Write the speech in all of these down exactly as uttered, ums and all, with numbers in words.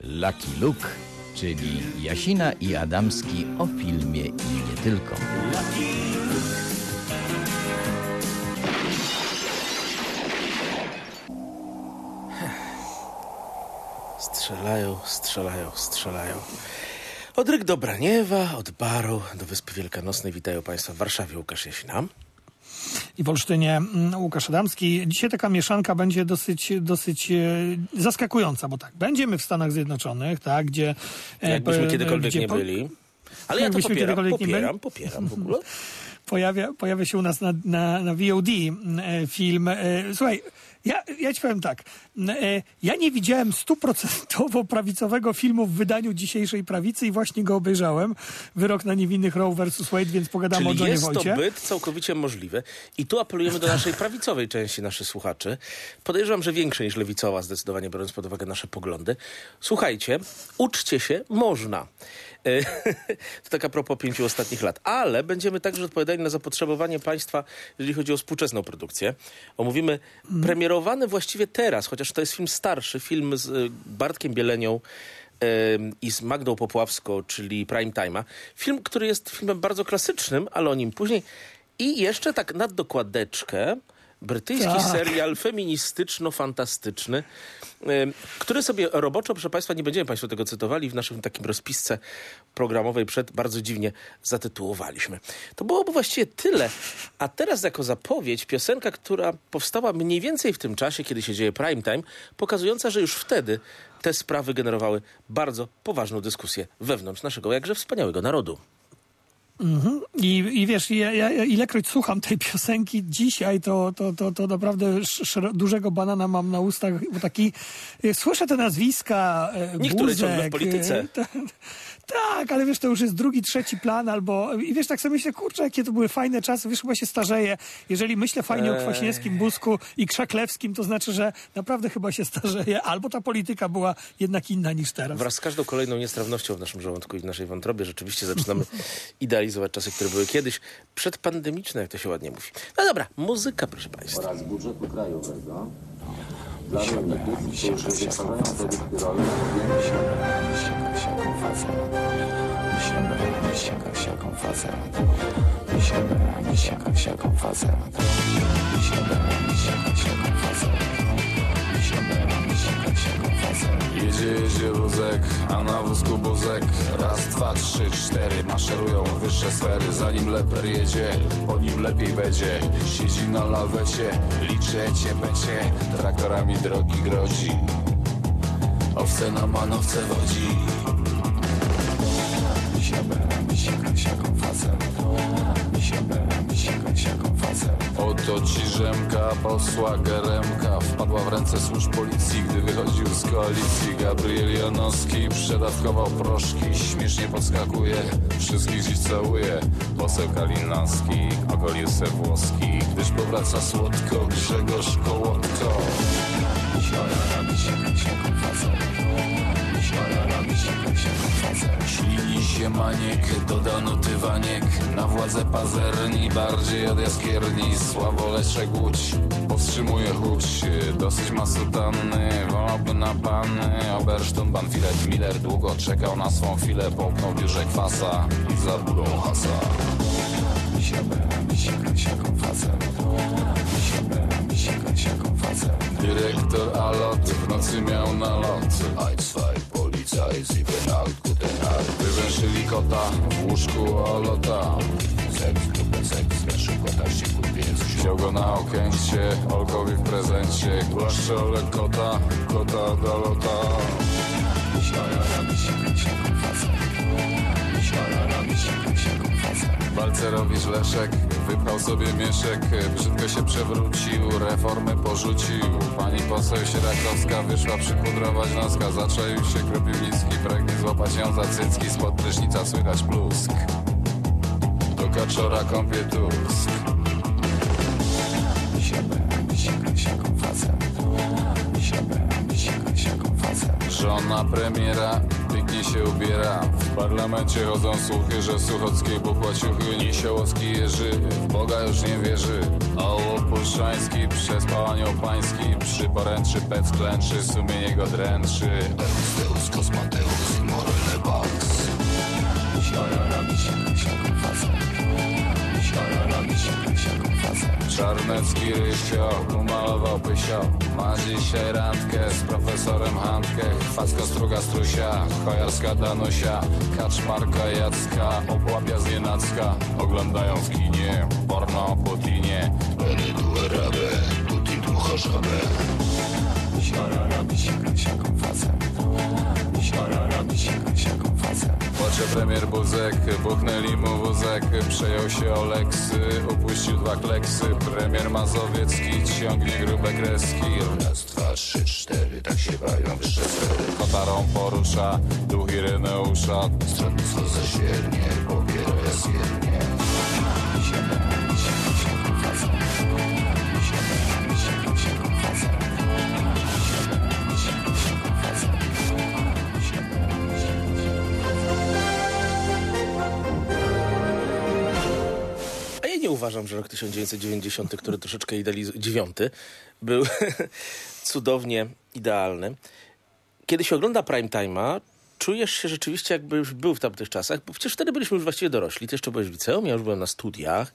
Lucky Luke, czyli Jasina i Adamski o filmie i nie tylko. Strzelają, strzelają, strzelają. Od Ryk do Braniewa, od Baru do Wyspy Wielkanocnej. Witają Państwa w Warszawie, Łukasz Jasina. I w Olsztynie Łukasz Adamski. Dzisiaj taka mieszanka będzie dosyć, dosyć zaskakująca, bo tak, będziemy w Stanach Zjednoczonych, tak, gdzie... Jakbyśmy e, kiedykolwiek gdzie nie po... byli. Ale ja to popieram, popieram, popieram, popieram w ogóle. Pojawia, pojawia się u nas na, na, na V O D film. Słuchaj, ja, ja ci powiem tak. Ja nie widziałem stuprocentowo prawicowego filmu w wydaniu dzisiejszej prawicy i właśnie go obejrzałem. Wyrok na niewinnych Roe versus. Wade, więc pogadamy czyli o Jonie Voighcie. Czyli jest to byt całkowicie możliwy. I tu apelujemy do naszej prawicowej części naszych słuchaczy. Podejrzewam, że większej niż lewicowa, zdecydowanie biorąc pod uwagę nasze poglądy. Słuchajcie, uczcie się, można. To tak a propos pięciu ostatnich lat. Ale będziemy także odpowiadali na zapotrzebowanie państwa, jeżeli chodzi o współczesną produkcję. Omówimy premierowany właściwie teraz, chociaż to jest film starszy, film z Bartkiem Bielenią i z Magdą Popławską, czyli Prime Time'a. Film, który jest filmem bardzo klasycznym, ale o nim później. I jeszcze tak nad dokładeczkę brytyjski tak. serial feministyczno-fantastyczny, który sobie roboczo, proszę Państwa, nie będziemy Państwo tego cytowali, w naszym takim rozpisce programowej przed bardzo dziwnie zatytułowaliśmy. To byłoby właściwie tyle. A teraz jako zapowiedź piosenka, która powstała mniej więcej w tym czasie, kiedy się dzieje prime time, pokazująca, że już wtedy te sprawy generowały bardzo poważną dyskusję wewnątrz naszego jakże wspaniałego narodu. Mm-hmm. I, I wiesz, ja, ja, ilekroć słucham tej piosenki dzisiaj, to, to, to, to naprawdę szero, dużego banana mam na ustach, bo taki, słyszę te nazwiska, e, niektóre Buzek, ciągle w polityce. E, ta, tak, ale wiesz, to już jest drugi, trzeci plan, albo, i wiesz, tak sobie myślę, kurczę, jakie to były fajne czasy, wiesz, chyba się starzeję. Jeżeli myślę fajnie eee. o Kwaśniewskim, Buzku i Krzaklewskim, to znaczy, że naprawdę chyba się starzeję, albo ta polityka była jednak inna niż teraz. Wraz z każdą kolejną niestrawnością w naszym żołądku i w naszej wątrobie rzeczywiście zaczynamy idealizować czasy, które były kiedyś przedpandemiczne, jak to się ładnie mówi. No dobra, muzyka, proszę Państwa. Oraz budżetu krajowego dla rolników, którzy wytwarzają produkty rolne. Jedzie, jedzie wózek, a na wózku Buzek. Raz, dwa, trzy, cztery. Maszerują wyższe sfery. Zanim leper jedzie, po nim lepiej będzie. Siedzi na lawecie, liczecie, becie. Traktorami drogi grozi. Owce na manowce wodzi. Oto ci Rzemka, posła Geremka, wpadła w ręce służb policji, gdy wychodził z koalicji. Gabriel Janowski przedawkował proszki, śmiesznie podskakuje, wszystkich dziś całuje. Poseł Kalinowski ogolił se włoski, gdyż powraca słodko Grzegorz Kołotko. Ślini się maniek, dodano tywaniek, na władzę pazerni, bardziej od jaskierni. Sławoleszek Łódź powstrzymuje Łódź, dosyć ma sutanny, wolałby na panny. Obersztun, pan Filet Miller długo czekał na swą chwilę, połknął biurze kwasa i zabudą hasa. Dyrektor Alot w nocy miał nalot. Wywęszyli kota w łóżku Olota. Seks, kupę, seks, leszy kota, się kupię. Wziął go na okęcie, Olkowi w prezencie. Głaszcze Olek kota, kota do lota. Walcerowicz Leszek wypchał sobie mieszek, brzydko się przewrócił, reformy porzucił. Pani poseł Sierakowska wyszła przypudrować noska, zaczaił się Kropiwnicki, pragnie złapać ją za cycki, spod prysznica słychać plusk. Do kaczora kąpie Tusk. Żona premiera ładnie się ubiera. W parlamencie chodzą słuchy, że Suchockiej popłaciuchy. Niesiołowski jeży, w Boga już nie wierzy. A Opolszański przespał anioł pański. Przy poręczy pec klęczy, sumienie go dręczy. Deus, Deus, Kosmateus, moralne Bax. Siara robi się jakąś fazę. Siara robi się jakąś fazę. Czarnecki rysio, umalował pysio. Ma dzisiaj randkę z profesorem Handkę. Chwacka struga strusia, Kojarska Danusia, Kaczmarka Jacka, obłapia z nienacka. Oglądają w kinie, porno po linie. Beny tu rabę, Putin dmucha żabę. Siara robi się jakąś fazę. Siara robi się jakąś fazę. Płacze premier Buzek, buchnęli mu wózek, przejął się Oleksy, upuścił dwa kleksy. Premier Mazowiecki ciągnie grube kreski. Raz, dwa, trzy, cztery, tak się bawią wyższe stery. Kotarą porusza, duch Ireneusza. Stronnictwo zaświernie, pobiera jasiernie. Uważam, że rok tysiąc dziewięćset dziewięćdziesiąty, który troszeczkę idealiz- dziewiąty, był cudownie idealny. Kiedy się ogląda Prime Time'a, czujesz się rzeczywiście, jakby już był w tamtych czasach, bo przecież wtedy byliśmy już właściwie dorośli. Ty jeszcze byłeś w liceum, ja już byłem na studiach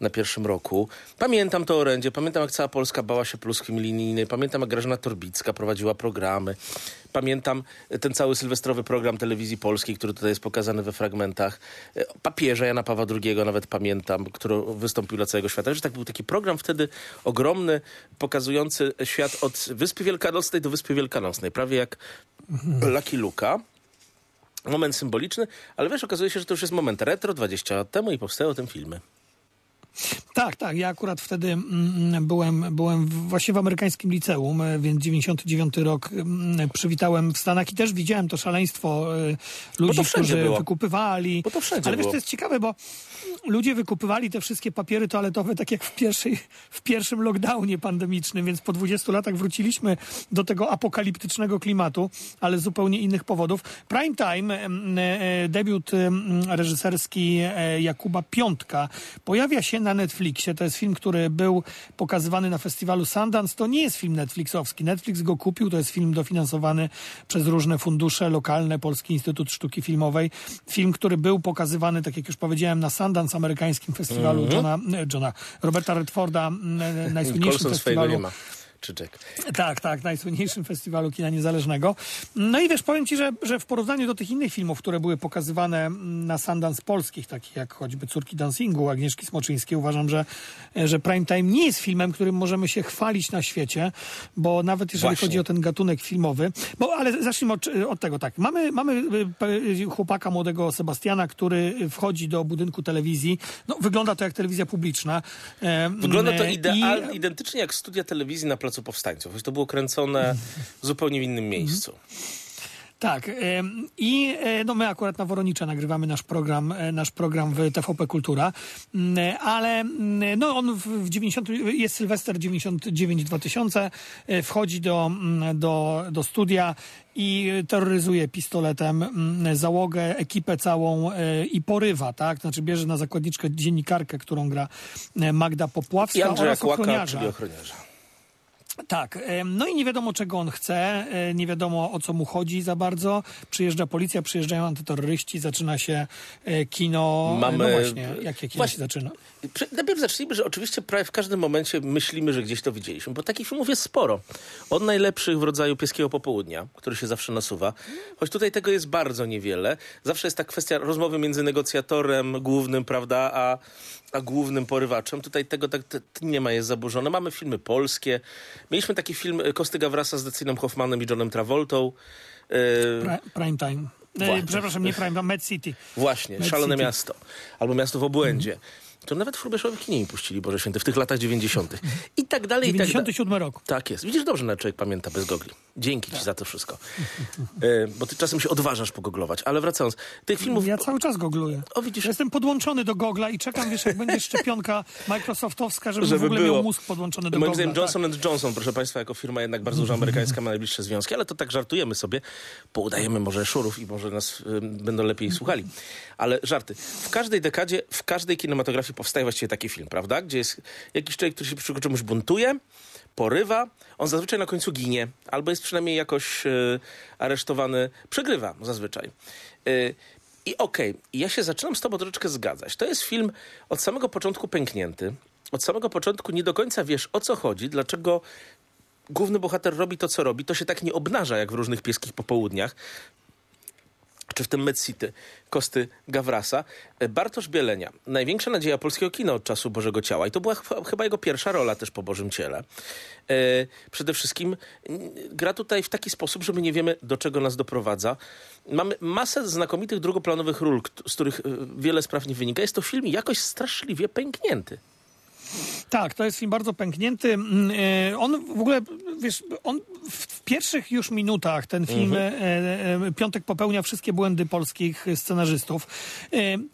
na pierwszym roku. Pamiętam to orędzie, pamiętam jak cała Polska bała się pluskim linijnej, pamiętam jak Grażyna Torbicka prowadziła programy, pamiętam ten cały sylwestrowy program telewizji polskiej, który tutaj jest pokazany we fragmentach. Papieża Jana Pawła drugiego nawet pamiętam, który wystąpił dla całego świata. Że tak był taki program wtedy ogromny, pokazujący świat od Wyspy Wielkanocnej do Wyspy Wielkanocnej, prawie jak Lucky Luke'a. Moment symboliczny, ale wiesz, okazuje się, że to już jest moment retro, dwadzieścia lat temu i powstały o tym filmy. Tak, tak. Ja akurat wtedy byłem, byłem właśnie w amerykańskim liceum, więc dziewięćdziesiąty dziewiąty rok przywitałem w Stanach i też widziałem to szaleństwo ludzi, którzy było. wykupywali. Bo to wszędzie Ale wiesz, było. To jest ciekawe, bo ludzie wykupywali te wszystkie papiery toaletowe tak jak w, pierwszej, w pierwszym lockdownie pandemicznym, więc po dwudziestu latach wróciliśmy do tego apokaliptycznego klimatu, ale z zupełnie innych powodów. Prime Time, debiut reżyserski Jakuba Piątka, pojawia się na Netflixie. To jest film, który był pokazywany na festiwalu Sundance. To nie jest film netflixowski. Netflix go kupił. To jest film dofinansowany przez różne fundusze lokalne, Polski Instytut Sztuki Filmowej. Film, który był pokazywany, tak jak już powiedziałem, na Sundance, amerykańskim festiwalu Johna, Johna Roberta Redforda, najsłynniejszym festiwalu. Czy Jack. Tak, tak, najsłynniejszym festiwalu kina niezależnego. No i wiesz, powiem ci, że, że w porównaniu do tych innych filmów, które były pokazywane na Sundance polskich, takich jak choćby Córki dancingu Agnieszki Smoczyńskiej, uważam, że, że Prime Time nie jest filmem, którym możemy się chwalić na świecie, bo nawet jeżeli Właśnie. chodzi o ten gatunek filmowy, bo ale zacznijmy od, od tego, tak. Mamy, mamy chłopaka młodego Sebastiana, który wchodzi do budynku telewizji. No, wygląda to jak telewizja publiczna. Wygląda to idealnie, I... identycznie jak studia telewizji na placu Powstańców. Choć to było kręcone w zupełnie innym miejscu. Tak. I no my akurat na Woronicza nagrywamy nasz program, nasz program w T V P Kultura, ale no on w dziewięćdziesiątym jest Sylwester dziewięćdziesiąty dziewiąty dwa tysiące, wchodzi do, do, do studia i terroryzuje pistoletem załogę, ekipę całą i porywa, tak? Znaczy bierze na zakładniczkę dziennikarkę, którą gra Magda Popławska, i Andrzeja Kłaka, czyli ochroniarza. Tak, no i nie wiadomo czego on chce, nie wiadomo o co mu chodzi za bardzo. Przyjeżdża policja, przyjeżdżają antyterroryści, zaczyna się kino. Mamy... No właśnie, jakie kino właśnie. się zaczyna? Najpierw zacznijmy, że oczywiście prawie w każdym momencie myślimy, że gdzieś to widzieliśmy, bo takich filmów jest sporo. Od najlepszych w rodzaju Pieskiego Popołudnia, który się zawsze nasuwa, choć tutaj tego jest bardzo niewiele. Zawsze jest ta kwestia rozmowy między negocjatorem głównym, prawda, a... a głównym porywaczem. Tutaj tego tak nie ma, jest zaburzone. Mamy filmy polskie. Mieliśmy taki film Kosty Gavrasa z Dustinem Hoffmanem i Johnem Travoltą. Prime, prime Time. Właśnie. Przepraszam, nie Prime Time, Mad City. Właśnie, Mad Szalone City. Miasto. Albo Miasto w obłędzie. Hmm. którą nawet w Frubeszowej kinie nie puścili, Boże Święty, w tych latach dziewięćdziesiątych. I tak dalej, i tak dalej. dziewięćdziesiąty siódmy rok. Tak jest. Widzisz, dobrze na człowiek pamięta bez gogli. Dzięki tak. ci za to wszystko. E, bo ty czasem się odważasz pogoglować, ale wracając, tych filmów... Ja cały czas gogluję. O, widzisz. Ja jestem podłączony do gogla i czekam, wiesz, jak będzie szczepionka microsoftowska, żeby, żeby w ogóle było. Miał mózg podłączony do Moim gogla. Moim zdaniem Johnson tak. and Johnson, proszę państwa, jako firma jednak bardzo duża amerykańska ma najbliższe związki, ale to tak żartujemy sobie, bo udajemy może szurów i może nas y, będą lepiej słuchali. Ale żarty. W każdej dekadzie, w każdej kinematografii powstaje właściwie taki film, prawda? Gdzie jest jakiś człowiek, który się przy czymś buntuje, porywa, on zazwyczaj na końcu ginie, albo jest przynajmniej jakoś y, aresztowany, przegrywa zazwyczaj. Y, I okej, okay, ja się zaczynam z tobą troszeczkę zgadzać. To jest film od samego początku pęknięty, od samego początku nie do końca wiesz, o co chodzi, dlaczego główny bohater robi to, co robi, to się tak nie obnaża, jak w różnych pieskich popołudniach, czy w tym Mad City Costy Gavrasa. Bartosz Bielenia. Największa nadzieja polskiego kina od czasu Bożego Ciała. I to była ch- chyba jego pierwsza rola też po Bożym Ciele. E, przede wszystkim gra tutaj w taki sposób, że my nie wiemy, do czego nas doprowadza. Mamy masę znakomitych drugoplanowych ról, z których wiele spraw nie wynika. Jest to film jakoś straszliwie pęknięty. Tak, to jest film bardzo pęknięty. On w ogóle, wiesz, on w pierwszych już minutach ten film mm-hmm. Piątek popełnia wszystkie błędy polskich scenarzystów.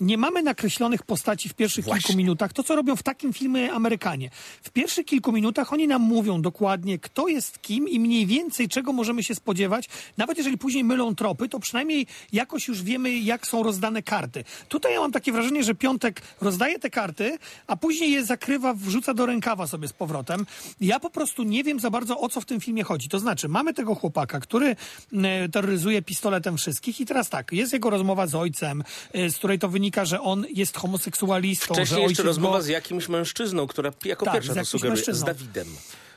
Nie mamy nakreślonych postaci w pierwszych Właśnie. kilku minutach. To, co robią w takim filmie Amerykanie. W pierwszych kilku minutach oni nam mówią dokładnie, kto jest kim i mniej więcej czego możemy się spodziewać. Nawet jeżeli później mylą tropy, to przynajmniej jakoś już wiemy, jak są rozdane karty. Tutaj ja mam takie wrażenie, że Piątek rozdaje te karty, a później je zakrywa, wrzuca do rękawa sobie z powrotem. Ja po prostu nie wiem za bardzo, o co w tym filmie chodzi. To znaczy, mamy tego chłopaka, który terroryzuje pistoletem wszystkich i teraz tak, jest jego rozmowa z ojcem, z której to wynika, że on jest homoseksualistą. Wcześniej że jeszcze rozmowa go... z jakimś mężczyzną, która jako tak, pierwsza to sugeruje, mężczyzną. Z Dawidem.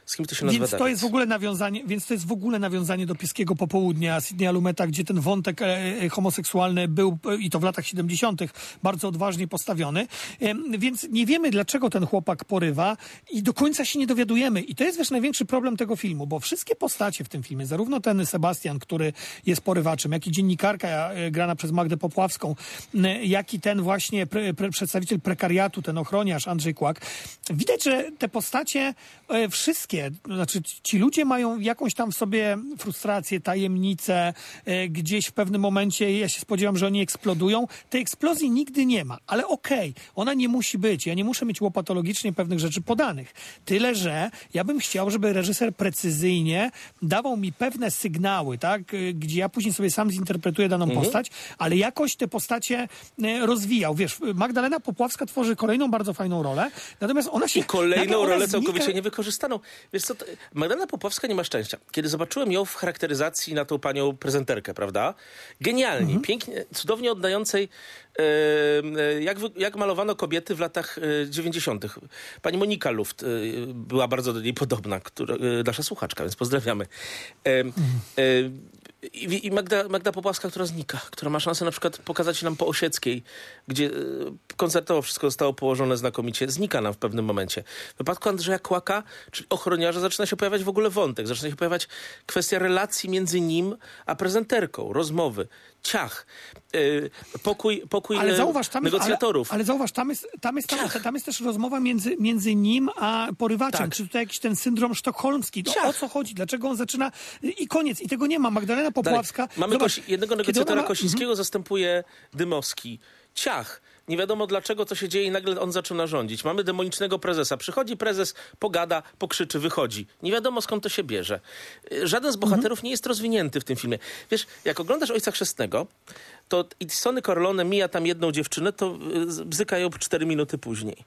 Z kim to się nazywa? Więc to jest w ogóle nawiązanie, więc to jest w ogóle nawiązanie do Pieskiego Popołudnia Sidneya Lumeta, gdzie ten wątek e, e, homoseksualny był e, i to w latach siedemdziesiątych bardzo odważnie postawiony. E, więc nie wiemy, dlaczego ten chłopak porywa i do końca się nie dowiadujemy. I to jest, wiesz, największy problem tego filmu, bo wszystkie postacie w tym filmie, zarówno ten Sebastian, który jest porywaczem, jak i dziennikarka e, grana przez Magdę Popławską, e, jak i ten właśnie pre, pre, przedstawiciel prekariatu, ten ochroniarz Andrzej Kłak. Widać, że te postacie e, wszystkie Znaczy, ci ludzie mają jakąś tam w sobie frustrację, tajemnicę, e, gdzieś w pewnym momencie, ja się spodziewam, że oni eksplodują. Tej eksplozji nigdy nie ma, ale okej, okay, ona nie musi być. Ja nie muszę mieć łopatologicznie pewnych rzeczy podanych. Tyle, że ja bym chciał, żeby reżyser precyzyjnie dawał mi pewne sygnały, tak, gdzie ja później sobie sam zinterpretuję daną mhm. postać, ale jakoś te postacie rozwijał. Wiesz, Magdalena Popławska tworzy kolejną bardzo fajną rolę, natomiast ona się... I kolejną ona rolę znika... całkowicie niewykorzystaną. Wiesz co, Magdalena Popławska nie ma szczęścia. Kiedy zobaczyłem ją w charakteryzacji na tą panią prezenterkę, prawda? Genialnie, mhm. pięknie, cudownie oddającej, e, jak, jak malowano kobiety w latach dziewięćdziesiątych. Pani Monika Luft e, była bardzo do niej podobna, która, e, nasza słuchaczka, więc pozdrawiamy. E, mhm. e, I Magda, Magda Popławska, która znika, która ma szansę na przykład pokazać nam po Osieckiej, gdzie koncertowo wszystko zostało położone znakomicie, znika nam w pewnym momencie. W wypadku Andrzeja Kłaka, czyli ochroniarza, zaczyna się pojawiać w ogóle wątek, zaczyna się pojawiać kwestia relacji między nim a prezenterką, rozmowy, ciach, yy, pokój, pokój ale zauważ, tam, negocjatorów. Ale, ale zauważ, tam jest, tam jest, tam, tam jest też rozmowa między, między nim a porywaczem. Tak. Czy tutaj jakiś ten syndrom sztokholmski? No, o co chodzi? Dlaczego on zaczyna? I koniec. I tego nie ma. Magdalena Popławska... Dalej. Mamy Zobacz, koś, jednego negocjatora ma... Kościńskiego mhm. zastępuje Dymowski. Ciach. Nie wiadomo dlaczego to się dzieje i nagle on zaczyna rządzić. Mamy demonicznego prezesa. Przychodzi prezes, pogada, pokrzyczy, wychodzi. Nie wiadomo skąd to się bierze. Żaden z bohaterów mhm. nie jest rozwinięty w tym filmie. Wiesz, jak oglądasz Ojca Chrzestnego, to Sonny Corleone mija tam jedną dziewczynę, to bzyka ją cztery minuty później.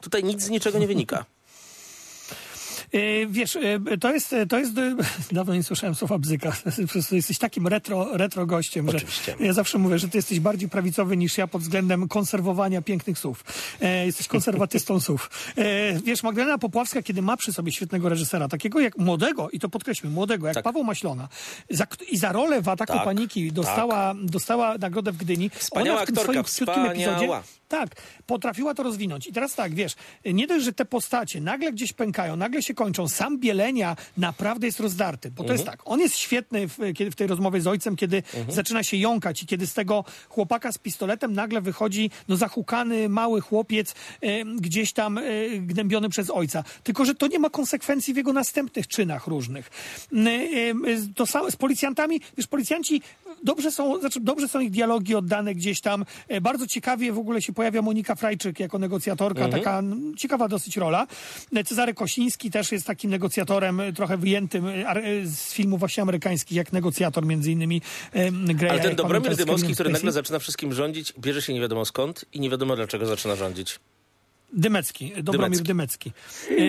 Tutaj nic z niczego nie wynika. Wiesz, to jest, to jest... Dawno nie słyszałem słowa bzyka. Po prostu jesteś takim retro, retro gościem, Oczywiście. Że ja zawsze mówię, że ty jesteś bardziej prawicowy niż ja pod względem konserwowania pięknych słów. Jesteś konserwatystą słów. Wiesz, Magdalena Popławska, kiedy ma przy sobie świetnego reżysera, takiego jak młodego, i to podkreślmy, młodego, jak tak. Paweł Maślona, za, i za rolę w Ataku tak, Paniki dostała, tak. dostała nagrodę w Gdyni. Wspaniała Ona w tym aktorka, swoim krótkim epizodzie Tak, potrafiła to rozwinąć. I teraz tak, wiesz, nie dość, że te postacie nagle gdzieś pękają, nagle się kończą. Sam Bielenia naprawdę jest rozdarty, bo to mhm. jest tak, on jest świetny w, kiedy, w tej rozmowie z ojcem, kiedy mhm. zaczyna się jąkać i kiedy z tego chłopaka z pistoletem nagle wychodzi no zahukany mały chłopiec y, gdzieś tam y, gnębiony przez ojca. Tylko, że to nie ma konsekwencji w jego następnych czynach różnych. Y, y, to samo z policjantami, wiesz, policjanci dobrze są, znaczy dobrze są ich dialogi oddane gdzieś tam. Y, bardzo ciekawie w ogóle się pojawia Monika Frajczyk jako negocjatorka, mhm. taka ciekawa dosyć rola. Cezary Kościński też jest takim negocjatorem, trochę wyjętym z filmów właśnie amerykańskich, jak negocjator między innymi Greya. Ale ten Dobromir Dymecki, który nagle zaczyna wszystkim rządzić, bierze się nie wiadomo skąd i nie wiadomo dlaczego zaczyna rządzić. Dymecki, Dobromir Dymecki. Yy,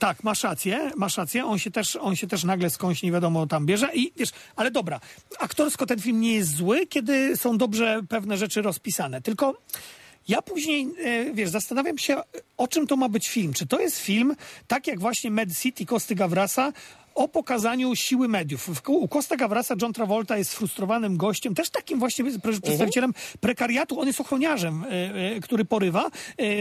tak, masz rację, masz rację. On się też, on się też nagle skądś nie wiadomo tam bierze i wiesz, ale dobra, aktorsko ten film nie jest zły, kiedy są dobrze pewne rzeczy rozpisane, tylko ja później, wiesz, zastanawiam się, o czym to ma być film. Czy to jest film, tak jak właśnie Mad City Costy Gavrasa, o pokazaniu siły mediów. U Costa Gavrasa John Travolta jest sfrustrowanym gościem, też takim właśnie przedstawicielem prekariatu. On jest ochroniarzem, który porywa.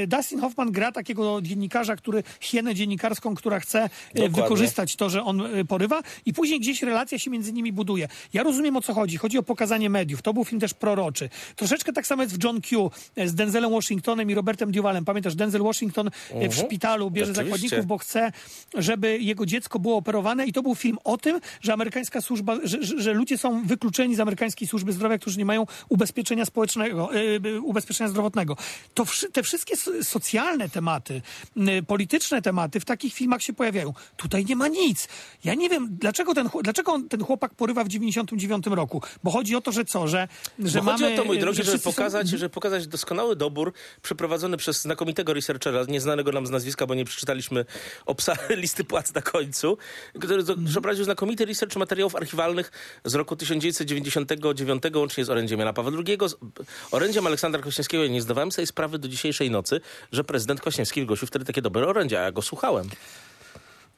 Dustin Hoffman gra takiego dziennikarza, który, hienę dziennikarską, która chce Dokładnie. wykorzystać to, że on porywa. I później gdzieś relacja się między nimi buduje. Ja rozumiem, o co chodzi. Chodzi o pokazanie mediów. To był film też proroczy. Troszeczkę tak samo jest w John Q z Denzelem Washingtonem i Robertem Duvalem. Pamiętasz, Denzel Washington w szpitalu bierze zakładników, bo chce, żeby jego dziecko było operowane. I to był film o tym, że amerykańska służba, że, że ludzie są wykluczeni z amerykańskiej służby zdrowia, którzy nie mają ubezpieczenia społecznego, ubezpieczenia zdrowotnego. To te wszystkie socjalne tematy, polityczne tematy w takich filmach się pojawiają. Tutaj nie ma nic. Ja nie wiem, dlaczego ten, dlaczego ten chłopak porywa w dziewięćdziesiątym dziewiątym roku. Bo chodzi o to, że co, że, że Bo mamy... Chodzi o to, mój drogi, że żeby pokazać, są... żeby pokazać doskonały dobór przeprowadzony przez znakomitego researchera, nieznanego nam z nazwiska, bo nie przeczytaliśmy obsa listy płac na końcu, który przeprowadził znakomity research materiałów archiwalnych z roku tysiąc dziewięćset dziewięćdziesiątego dziewiątego, łącznie z orędziem Jana Pawła drugiego. Z orędziem Aleksandra Kwaśniewskiego. Nie zdawałem sobie sprawy do dzisiejszej nocy, że prezydent Kwaśniewski wygłosił wtedy takie dobre orędzie, a ja go słuchałem.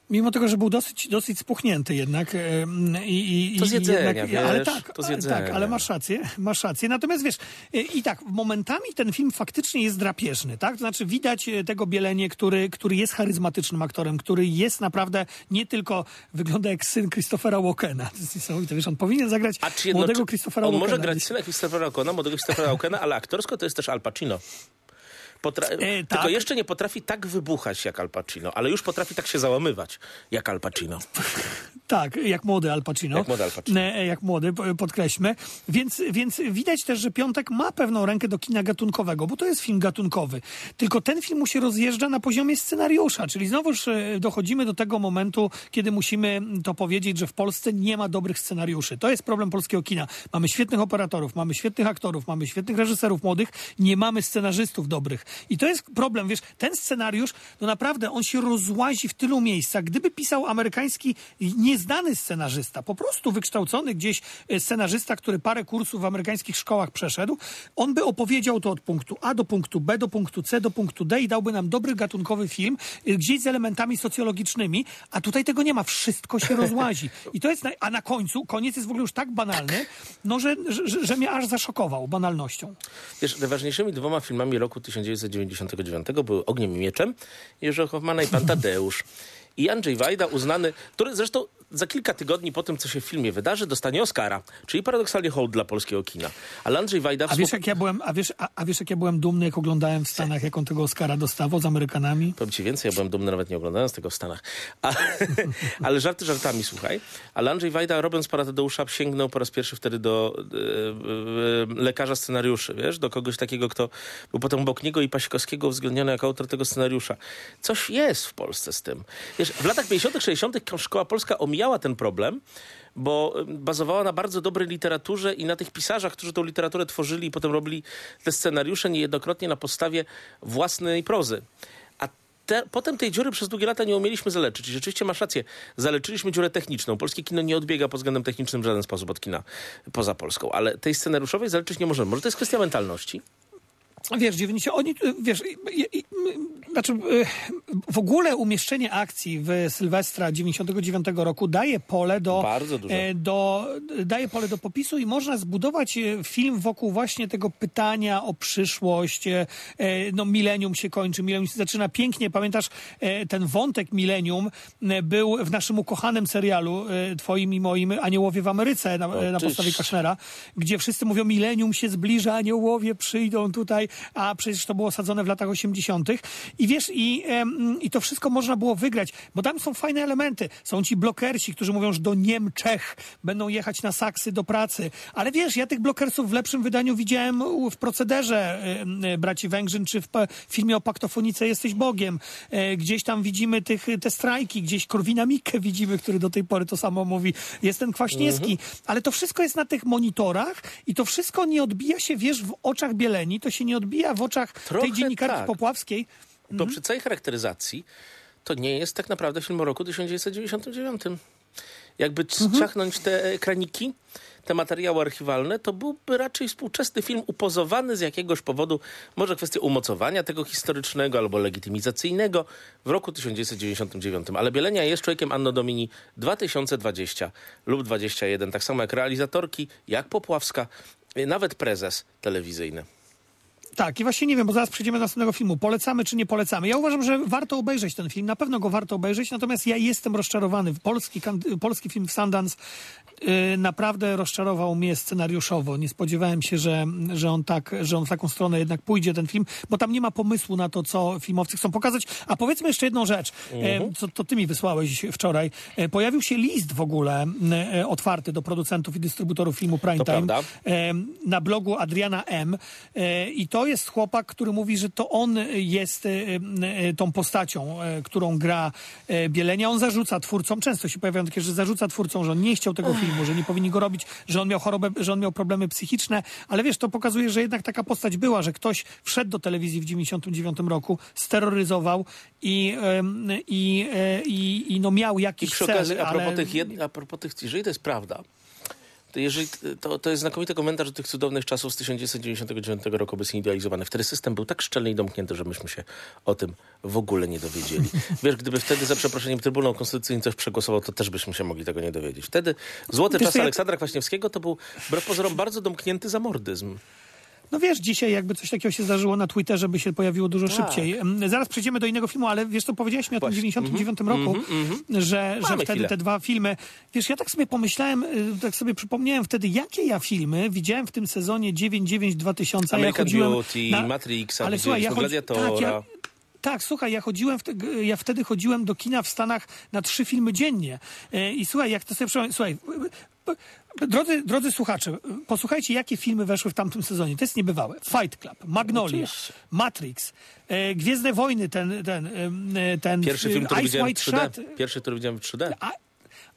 Mimo tego, że był dosyć, dosyć spuchnięty jednak. I, i, to z jedzenia, jednak, wiesz, ale tak, to z jedzenia. Tak, ale masz rację, masz rację. Natomiast wiesz, i tak, momentami ten film faktycznie jest drapieżny, tak? To znaczy widać tego Bielenie, który, który jest charyzmatycznym aktorem, który jest naprawdę, nie tylko wygląda jak syn Christophera Walkena. To jest niesamowite, wiesz, on powinien zagrać jedno, młodego Christophera Walkena. On może grać syna Christophera Walkena, młodego Christophera Walkena, ale aktorsko to jest też Al Pacino. Potra- e, tak. Tylko jeszcze nie potrafi tak wybuchać jak Al Pacino, ale już potrafi tak się załamywać jak Al Pacino. Tak, jak młody Al Pacino. Jak młody Al Pacino. E, jak młody, podkreślmy. Więc, więc widać też, że Piątek ma pewną rękę do kina gatunkowego, bo to jest film gatunkowy. Tylko ten film mu się rozjeżdża na poziomie scenariusza, czyli znowuż dochodzimy do tego momentu, kiedy musimy to powiedzieć, że w Polsce nie ma dobrych scenariuszy. To jest problem polskiego kina. Mamy świetnych operatorów, mamy świetnych aktorów, mamy świetnych reżyserów młodych, nie mamy scenarzystów dobrych. I to jest problem, wiesz, ten scenariusz, no naprawdę, on się rozłazi w tylu miejscach. Gdyby pisał amerykański nieznany scenarzysta, po prostu wykształcony gdzieś scenarzysta, który parę kursów w amerykańskich szkołach przeszedł, on by opowiedział to od punktu A do punktu B, do punktu C, do punktu D i dałby nam dobry gatunkowy film, gdzieś z elementami socjologicznymi, a tutaj tego nie ma, wszystko się rozłazi. I to jest, na, a na końcu, koniec jest w ogóle już tak banalny, no, że, że, że mnie aż zaszokował banalnością. Wiesz, najważniejszymi dwoma filmami roku tysiąc dziewięćset dziewięćdziesiątego dziewiątego były Ogniem i mieczem Jerzego Hoffmana i Pan Tadeusz. I Andrzej Wajda uznany, który zresztą za kilka tygodni po tym, co się w filmie wydarzy, dostanie Oscara, czyli paradoksalnie hołd dla polskiego kina. Ale Andrzej Wajda... A wiesz, jak ja byłem, a, wiesz, a, a wiesz, jak ja byłem dumny, jak oglądałem w Stanach, jak on tego Oscara dostawał z Amerykanami? Powiem ci więcej, ja byłem dumny, nawet nie oglądając tego w Stanach. A, ale żarty żartami, słuchaj. Ale Andrzej Wajda, robiąc Pana Tadeusza, sięgnął po raz pierwszy wtedy do y, y, y, lekarza scenariuszy, wiesz? Do kogoś takiego, kto był potem obok niego i Pasikowskiego uwzględniony jako autor tego scenariusza. Coś jest w Polsce z tym. Wiesz, w latach pięćdziesiątych sześćdziesiątych szkoła polska omijała ten problem, bo bazowała na bardzo dobrej literaturze i na tych pisarzach, którzy tą literaturę tworzyli i potem robili te scenariusze niejednokrotnie na podstawie własnej prozy. A te, potem tej dziury przez długie lata nie umieliśmy zaleczyć. I rzeczywiście masz rację, zaleczyliśmy dziurę techniczną. Polskie kino nie odbiega pod względem technicznym w żaden sposób od kina poza Polską, ale tej scenariuszowej zaleczyć nie możemy. Może to jest kwestia mentalności? Wiesz, dziewięćdziesiąt oni, wiesz, i, i, znaczy w ogóle umieszczenie akcji w Sylwestra dziewięćdziesiątego dziewiątego roku daje pole do, do, daje pole do popisu i można zbudować film wokół właśnie tego pytania o przyszłość. No, milenium się kończy, milenium się zaczyna pięknie. Pamiętasz, ten wątek milenium był w naszym ukochanym serialu, twoim i moim, Aniołowie w Ameryce, na, o, na podstawie Kushnera, gdzie wszyscy mówią, milenium się zbliża, aniołowie przyjdą tutaj, a przecież to było osadzone w latach osiemdziesiątych. I wiesz, i, i to wszystko można było wygrać, bo tam są fajne elementy. Są ci blokersi, którzy mówią, że do Niemczech będą jechać na saksy do pracy. Ale wiesz, ja tych blokersów w lepszym wydaniu widziałem w Procederze Braci Węgrzyn, czy w filmie o paktofonice Jesteś Bogiem. Gdzieś tam widzimy tych, te strajki, gdzieś Korwina Mikke widzimy, który do tej pory to samo mówi. Jest ten Kwaśniewski. Mhm. Ale to wszystko jest na tych monitorach i to wszystko nie odbija się, wiesz, w oczach Bieleni. To się nie odbija w oczach Trochę tej dziennikarki tak. Popławskiej. Bo przy całej charakteryzacji to nie jest tak naprawdę film o roku tysiąc dziewięćset dziewięćdziesiątym dziewiątym. Jakby ciachnąć te ekraniki, te materiały archiwalne, to byłby raczej współczesny film upozowany z jakiegoś powodu, może kwestia umocowania tego historycznego albo legitymizacyjnego w roku tysiąc dziewięćset dziewięćdziesiątym dziewiątym. Ale Bielenia jest człowiekiem Anno Domini dwa tysiące dwudziestego lub dwudziestego pierwszego, tak samo jak realizatorki, jak Popławska, nawet prezes telewizyjny. Tak, i właśnie nie wiem, bo zaraz przejdziemy do następnego filmu. Polecamy czy nie polecamy? Ja uważam, że warto obejrzeć ten film. Na pewno go warto obejrzeć, natomiast ja jestem rozczarowany. Polski, polski film w Sundance yy, naprawdę rozczarował mnie scenariuszowo. Nie spodziewałem się, że, że, on tak, że on w taką stronę jednak pójdzie, ten film, bo tam nie ma pomysłu na to, co filmowcy chcą pokazać. A powiedzmy jeszcze jedną rzecz, mhm. yy, co to ty mi wysłałeś wczoraj. Yy, pojawił się list w ogóle yy, otwarty do producentów i dystrybutorów filmu Prime Time yy, na blogu Adriana M. Yy, I to To jest chłopak, który mówi, że to on jest tą postacią, którą gra Bielenia. On zarzuca twórcom, często się pojawiają takie, że zarzuca twórcom, że on nie chciał tego filmu, że nie powinni go robić, że on miał chorobę, że on miał problemy psychiczne. Ale wiesz, to pokazuje, że jednak taka postać była, że ktoś wszedł do telewizji w dziewięćdziesiątym dziewiątym roku, steroryzował i, i, i, i no miał jakiś I przy okazji, cel. A propos, ale... tych jed... a propos tych, jeżeli to jest prawda, to, jeżeli, to, to jest znakomity komentarz do tych cudownych czasów z tysiąc dziewięćset dziewięćdziesiątego dziewiątego roku obecnie idealizowany. Wtedy system był tak szczelny i domknięty, że myśmy się o tym w ogóle nie dowiedzieli. Wiesz, gdyby wtedy za przeproszeniem Trybunał Konstytucyjny coś przegłosował, to też byśmy się mogli tego nie dowiedzieć. Wtedy złote czasy Aleksandra Kwaśniewskiego to był wbrew pozorom bardzo domknięty zamordyzm. No wiesz, dzisiaj jakby coś takiego się zdarzyło na Twitterze, by się pojawiło dużo tak. szybciej. Zaraz przejdziemy do innego filmu, ale wiesz, to powiedziałeś mi o tym dziewięćdziesiątym dziewiątym mm-hmm, roku, mm-hmm. że, że wtedy chwilę. te dwa filmy... Wiesz, ja tak sobie pomyślałem, tak sobie przypomniałem wtedy, jakie ja filmy widziałem w tym sezonie dziewięćdziesiąt dziewięć dwa tysiące. American ja Beauty, na... Matrixa, ale, słuchaj, ja chodzi... Gladiatora... Tak, ja... Tak, słuchaj, ja chodziłem, w te, ja wtedy chodziłem do kina w Stanach na trzy filmy dziennie. Yy, I słuchaj, jak to sobie przypomnę, słuchaj, drodzy, drodzy słuchacze, posłuchajcie, jakie filmy weszły w tamtym sezonie. To jest niebywałe. Fight Club, Magnolia, Matrix, yy, Gwiezdne Wojny, ten, ten, yy, ten pierwszy film, który widziałem w trzy D. Pierwszy, który widziałem w trzy D. A,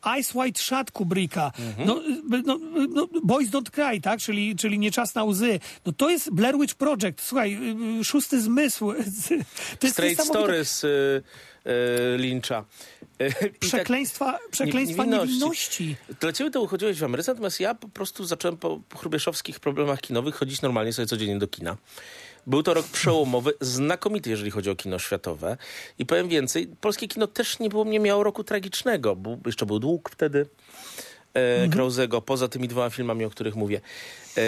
Eyes Wide Shut Kubricka, mm-hmm. no, no, no, Boys Don't Cry, tak? Czyli, czyli Nie czas na łzy. No to jest Blair Witch Project, słuchaj, Szósty zmysł. To jest Straight Stories y, y, Lyncha. Przekleństwa, tak, przekleństwa niewinności. niewinności. Dla ciebie to uchodziłeś w Ameryce, natomiast ja po prostu zacząłem po chrubieszowskich problemach kinowych chodzić normalnie sobie codziennie do kina. Był to rok przełomowy, znakomity, jeżeli chodzi o kino światowe. I powiem więcej, polskie kino też nie było, nie miało roku tragicznego, bo jeszcze był Dług wtedy e, Krauzego, poza tymi dwoma filmami, o których mówię. E,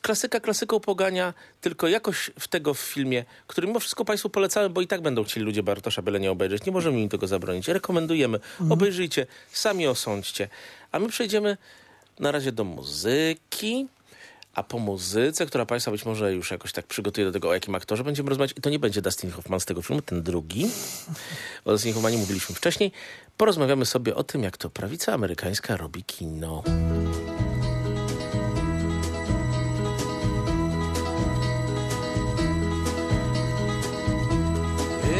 klasyka klasyką pogania, tylko jakoś w tego filmie, który mimo wszystko Państwu polecamy, bo i tak będą chcieli ludzie Bartosza Bielenia obejrzeć. Nie możemy im tego zabronić. Rekomendujemy. Mhm. Obejrzyjcie, sami osądźcie. A my przejdziemy na razie do muzyki. A po muzyce, która Państwa być może już jakoś tak przygotuje do tego, o jakim aktorze będziemy rozmawiać, i to nie będzie Dustin Hoffman z tego filmu, ten drugi. O Dustin Hoffmanie mówiliśmy wcześniej. Porozmawiamy sobie o tym, jak to prawica amerykańska robi kino.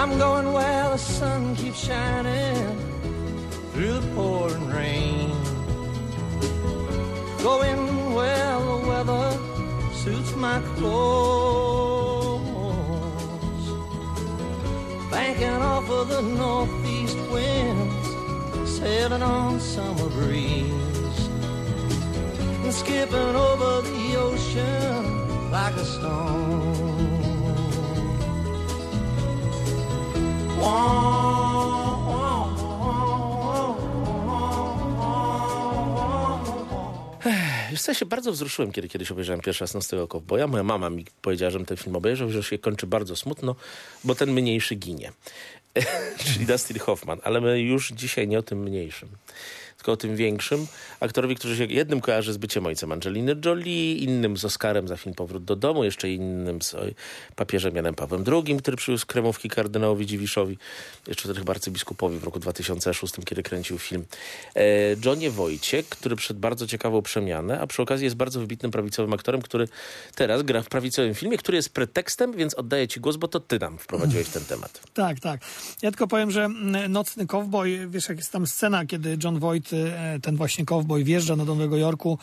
I'm going where the sun keeps shining through the pouring rain. Going where the weather suits my clothes. Banking off of the northeast winds, sailing on summer breeze, and skipping over the ocean like a stone. Wow. Wiesz co, ja się bardzo wzruszyłem, kiedy kiedyś obejrzałem pierwszy raz Nocnego Kowboja. Moja mama mi powiedziała, żebym ten film obejrzał, że się kończy bardzo smutno, bo ten mniejszy ginie. Czyli Dustin Hoffman. Ale my już dzisiaj nie o tym mniejszym, tylko o tym większym. Aktorowi, którzy się jednym kojarzy z byciem ojcem Angeliny Jolie, innym z Oscarem za film Powrót do domu, jeszcze innym z papieżem Janem Pawłem drugi, który przywiózł kremówki kardynałowi Dziwiszowi, jeszcze wtedy chyba arcybiskupowi w roku dwa tysiące szóstym, kiedy kręcił film. E, Jonie Wojcie, który przed bardzo ciekawą przemianę, a przy okazji jest bardzo wybitnym prawicowym aktorem, który teraz gra w prawicowym filmie, który jest pretekstem, więc oddaję ci głos, bo to ty nam wprowadziłeś ten temat. Tak, tak. Ja tylko powiem, że Nocny Kowboj, wiesz, jak jest tam scena, kiedy Jon Voight, ten właśnie kowboj, wjeżdża do Nowego Jorku,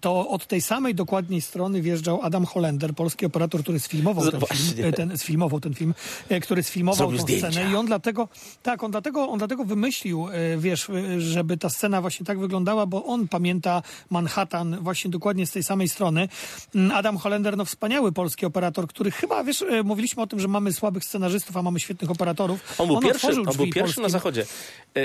to od tej samej dokładniej strony wjeżdżał Adam Holender, polski operator, który sfilmował ten film, ten, sfilmował ten film, który sfilmował tę scenę i on dlatego, tak, on dlatego, on dlatego wymyślił, wiesz, żeby ta scena właśnie tak wyglądała, bo on pamięta Manhattan właśnie dokładnie z tej samej strony. Adam Holender, no wspaniały polski operator, który chyba, wiesz, mówiliśmy o tym, że mamy słabych scenarzystów, a mamy świetnych operatorów. On był on pierwszy, on był pierwszy na zachodzie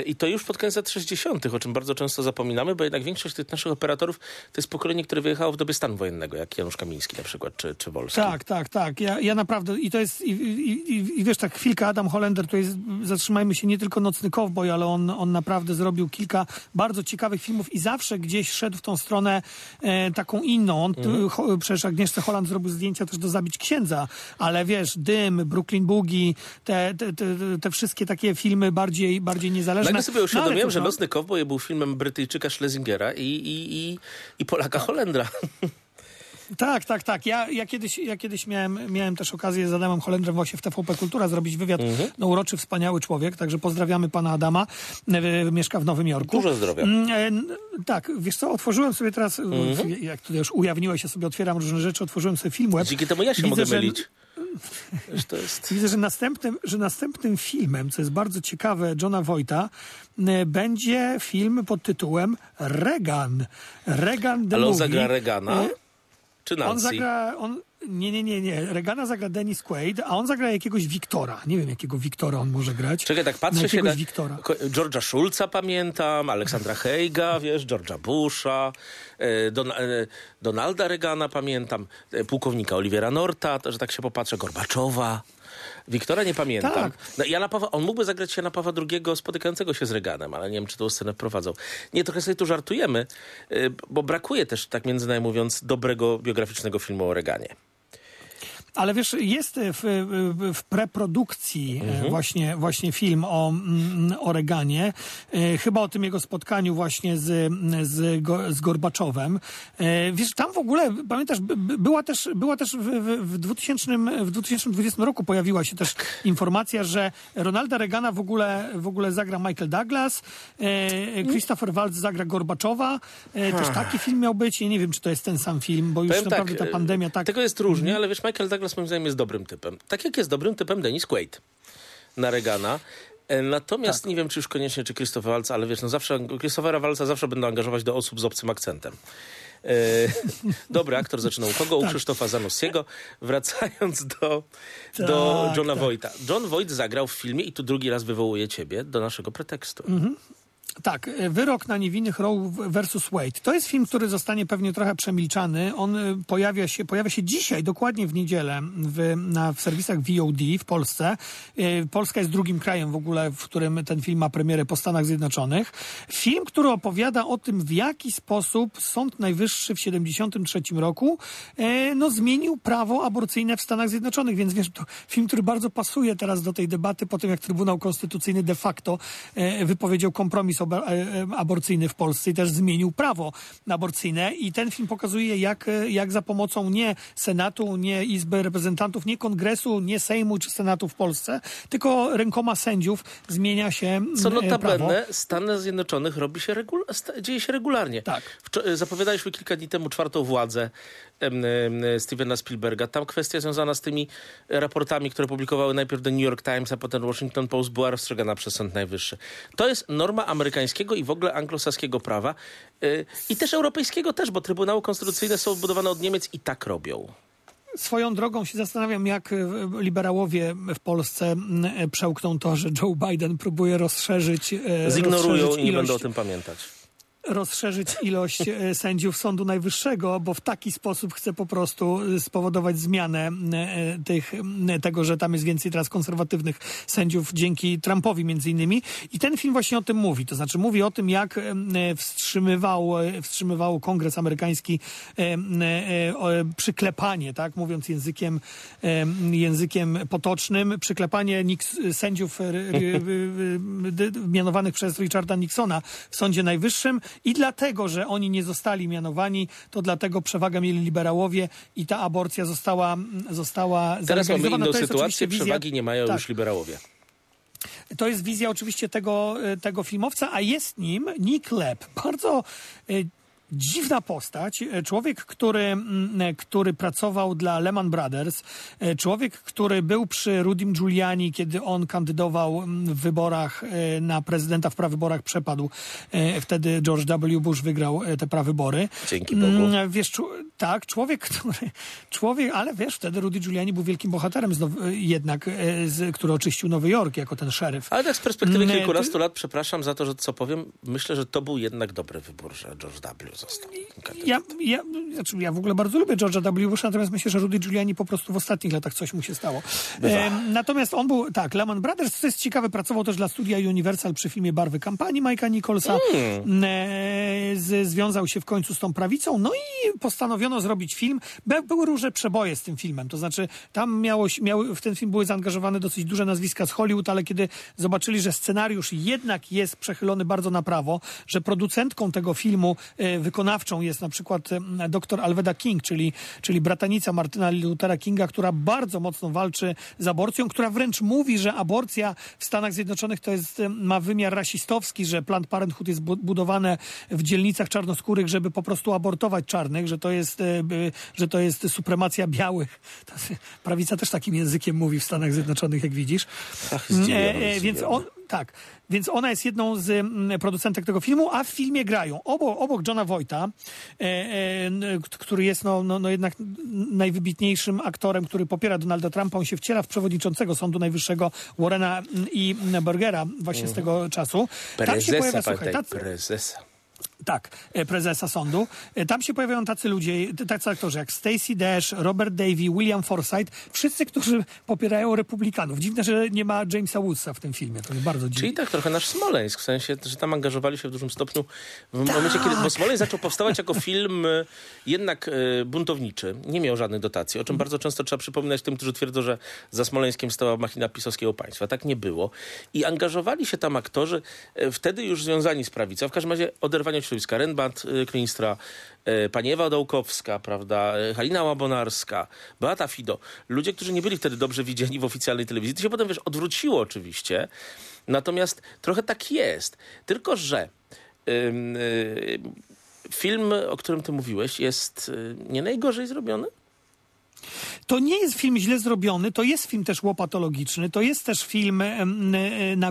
i to już pod koniec lat sześćdziesiątych, o czym bardzo często zapominamy, bo jednak większość tych naszych operatorów to jest pokolenie, które wyjechało w dobie stanu wojennego, jak Janusz Kamiński na przykład, czy, czy Wolski. Tak, tak, tak. Ja, ja naprawdę, i to jest, i, i, i wiesz, tak chwilkę Adam Holender, to jest, zatrzymajmy się, nie tylko Nocny Kowboj, ale on, on naprawdę zrobił kilka bardzo ciekawych filmów i zawsze gdzieś szedł w tą stronę e, taką inną. On, mhm. ho, przecież Agnieszce Holland zrobił zdjęcia też do Zabić Księdza, ale wiesz, Dym, Brooklyn Boogie, te, te, te, te wszystkie takie filmy bardziej, bardziej niezależne. Nagle sobie uświadomiłem, no, że no, Nocny Kowboj był filmem Brytyjczyka Schlesingera i, i, i, i Polaka Holendra. Tak, tak, tak. Ja, ja kiedyś, ja kiedyś miałem, miałem też okazję z Adamem Holendrem właśnie w T V P Kultura zrobić wywiad. Mm-hmm. No uroczy, wspaniały człowiek, także pozdrawiamy pana Adama. Mieszka w Nowym Jorku. Dużo zdrowia. Tak, wiesz co, otworzyłem sobie teraz, mm-hmm. jak tutaj już ujawniłeś, ja sobie otwieram różne rzeczy, otworzyłem sobie film web. Dzięki temu ja się Widzę, mogę mylić. Że... To jest... Widzę, że następnym, że następnym filmem, co jest bardzo ciekawe, Jona Voighta, będzie film pod tytułem Reagan. Reagan the Ale on movie. zagra Reagana? Czy Nancy? On zagra... On... Nie, nie, nie, nie. Reagana zagra Dennis Quaid, a on zagra jakiegoś Wiktora. Nie wiem, jakiego Wiktora on może grać. Czekaj, tak patrzę na się na... Wiktora. George'a Schulza pamiętam, Aleksandra Heiga, wiesz, George'a Busha, Don... Donalda Reagana pamiętam, pułkownika Olivera Norta, że tak się popatrzę, Gorbaczowa. Wiktora nie pamiętam. Tak. No, Jana Pawła, on mógłby zagrać Jana Pawła drugiego spotykającego się z Reaganem, ale nie wiem, czy tą scenę wprowadzał. Nie, trochę sobie tu żartujemy, bo brakuje też, tak między nami mówiąc, dobrego biograficznego filmu o Reaganie. Ale wiesz, jest w, w preprodukcji mhm. właśnie, właśnie film o, o Reaganie. Chyba o tym jego spotkaniu właśnie z, z, go, z Gorbaczowem. Wiesz, tam w ogóle, pamiętasz, była też, była też w, w, dwutysięcznym, w dwa tysiące dwudziestym roku pojawiła się też informacja, że Ronalda Reagana w ogóle, w ogóle zagra Michael Douglas, Christopher Waltz zagra Gorbaczowa. Też taki film miał być i nie wiem, czy to jest ten sam film, bo już Powiem naprawdę tak, ta pandemia tak... Tego jest różnie, mhm. ale wiesz, Michael Douglas moim zdaniem jest dobrym typem. Tak jak jest dobrym typem Dennis Quaid na Reagana. Natomiast tak. nie wiem, czy już koniecznie, czy Christopher Waltz, ale wiesz, no zawsze Christophera Waltza zawsze będą angażować do osób z obcym akcentem. Dobry aktor zaczynał u kogo? U tak. Krzysztofa Zanussiego. Wracając do, tak, do Jona tak. Voighta. Jon Voight zagrał w filmie i tu drugi raz wywołuje ciebie do naszego pretekstu. Mhm. Tak, Wyrok na niewinnych, Roe versus. Wade. To jest film, który zostanie pewnie trochę przemilczany. On pojawia się, pojawia się dzisiaj, dokładnie w niedzielę w, na, w serwisach V O D w Polsce. Polska jest drugim krajem w ogóle, w którym ten film ma premierę po Stanach Zjednoczonych. Film, który opowiada o tym, w jaki sposób Sąd Najwyższy w tysiąc dziewięćset siedemdziesiątym trzecim roku no, zmienił prawo aborcyjne w Stanach Zjednoczonych. Więc wiesz, to film, który bardzo pasuje teraz do tej debaty po tym, jak Trybunał Konstytucyjny de facto wypowiedział kompromis przepis aborcyjny w Polsce i też zmienił prawo aborcyjne. I ten film pokazuje, jak, jak za pomocą nie Senatu, nie Izby Reprezentantów, nie Kongresu, nie Sejmu czy Senatu w Polsce, tylko rękoma sędziów zmienia się co notabene prawo. W Stanach Zjednoczonych robi się regu- dzieje się regularnie. Tak. Zapowiadaliśmy kilka dni temu Czwartą władzę Stevena Spielberga. Tam kwestia związana z tymi raportami, które publikowały najpierw The New York Times, a potem Washington Post, była rozstrzygana przez Sąd Najwyższy. To jest norma amerykańskiego i w ogóle anglosaskiego prawa i też europejskiego też, bo Trybunały Konstytucyjne są odbudowane od Niemiec i tak robią. Swoją drogą się zastanawiam, jak liberałowie w Polsce przełkną to, że Joe Biden próbuje rozszerzyć... Zignorują rozszerzyć i nie będą o tym pamiętać. Rozszerzyć ilość sędziów Sądu Najwyższego, bo w taki sposób chce po prostu spowodować zmianę tych, tego, że tam jest więcej teraz konserwatywnych sędziów dzięki Trumpowi między innymi. I ten film właśnie o tym mówi. To znaczy mówi o tym, jak wstrzymywał, wstrzymywał Kongres amerykański przyklepanie, tak, mówiąc językiem, językiem potocznym, przyklepanie sędziów mianowanych przez Richarda Nixona w Sądzie Najwyższym. I dlatego, że oni nie zostali mianowani, to dlatego przewagę mieli liberałowie i ta aborcja została, została teraz mamy inną sytuację, przewagi nie mają tak. już liberałowie. To jest wizja oczywiście tego, tego filmowca, a jest nim Nick Lepp. Bardzo... dziwna postać, człowiek, który, który pracował dla Lehman Brothers, człowiek, który był przy Rudim Giuliani, kiedy on kandydował w wyborach na prezydenta, w prawyborach przepadł. Wtedy George W. Bush wygrał te prawybory. Dzięki Bogu. Wiesz, tak, człowiek, który... Człowiek, ale wiesz, wtedy Rudy Giuliani był wielkim bohaterem, znowu, jednak, z, który oczyścił Nowy Jork jako ten szeryf. Ale tak z perspektywy kilkunastu Ty... lat, przepraszam za to, że co powiem, myślę, że to był jednak dobry wybór, że George W. Ja, ja, znaczy ja w ogóle bardzo lubię George'a W. Busha, natomiast myślę, że Rudy Giuliani po prostu w ostatnich latach coś mu się stało. E, natomiast on był, tak, Lehman Brothers, co jest ciekawe, pracował też dla studia Universal przy filmie Barwy kampanii Mike'a Nicholsa. Mm. E, z, związał się w końcu z tą prawicą, no i postanowiono zrobić film. By, były różne przeboje z tym filmem, to znaczy tam miało, miały, w ten film były zaangażowane dosyć duże nazwiska z Hollywood, ale kiedy zobaczyli, że scenariusz jednak jest przechylony bardzo na prawo, że producentką tego filmu e, wykonawczą jest na przykład dr Alveda King, czyli, czyli bratanica Martyna Luthera Kinga, która bardzo mocno walczy z aborcją, która wręcz mówi, że aborcja w Stanach Zjednoczonych to jest, ma wymiar rasistowski, że Planned Parenthood jest budowane w dzielnicach czarnoskórych, żeby po prostu abortować czarnych, że to jest, że to jest supremacja białych. Prawica też takim językiem mówi w Stanach Zjednoczonych, jak widzisz. Ach, zdziwiam, e, więc on... Tak, więc ona jest jedną z producentek tego filmu, a w filmie grają obok, obok Jona Voighta, e, e, który jest no, no, no jednak najwybitniejszym aktorem, który popiera Donalda Trumpa. On się wciela w przewodniczącego Sądu Najwyższego Warrena i Burgera właśnie z tego czasu. Prezesa, tam się pojawia, słuchaj, tacy... prezesa. Tak, prezesa sądu. Tam się pojawiają tacy ludzie, tacy aktorzy jak Stacey Dash, Robert Davey, William Forsythe. Wszyscy, którzy popierają republikanów. Dziwne, że nie ma Jamesa Woodsa w tym filmie. To jest bardzo dziwne. Czyli tak trochę nasz Smoleńsk, w sensie, że tam angażowali się w dużym stopniu w tak. momencie, kiedy... Bo Smoleńsk zaczął powstawać jako film jednak buntowniczy. Nie miał żadnych dotacji, o czym bardzo często trzeba przypominać tym, którzy twierdzą, że za Smoleńskiem stała machina pisowskiego państwa. Tak nie było. I angażowali się tam aktorzy, wtedy już związani z prawicą. W każdym razie oderwani od środowiska. Rembrandt Klinstra, pani Ewa Dołkowska, prawda, Halina Łabonarska, Beata Fido. Ludzie, którzy nie byli wtedy dobrze widziani w oficjalnej telewizji. To się potem, wiesz, odwróciło oczywiście. Natomiast trochę tak jest. Tylko że ym, y, film, o którym ty mówiłeś, jest y, nie najgorzej zrobiony? To nie jest film źle zrobiony, to jest film też łopatologiczny, to jest też film na,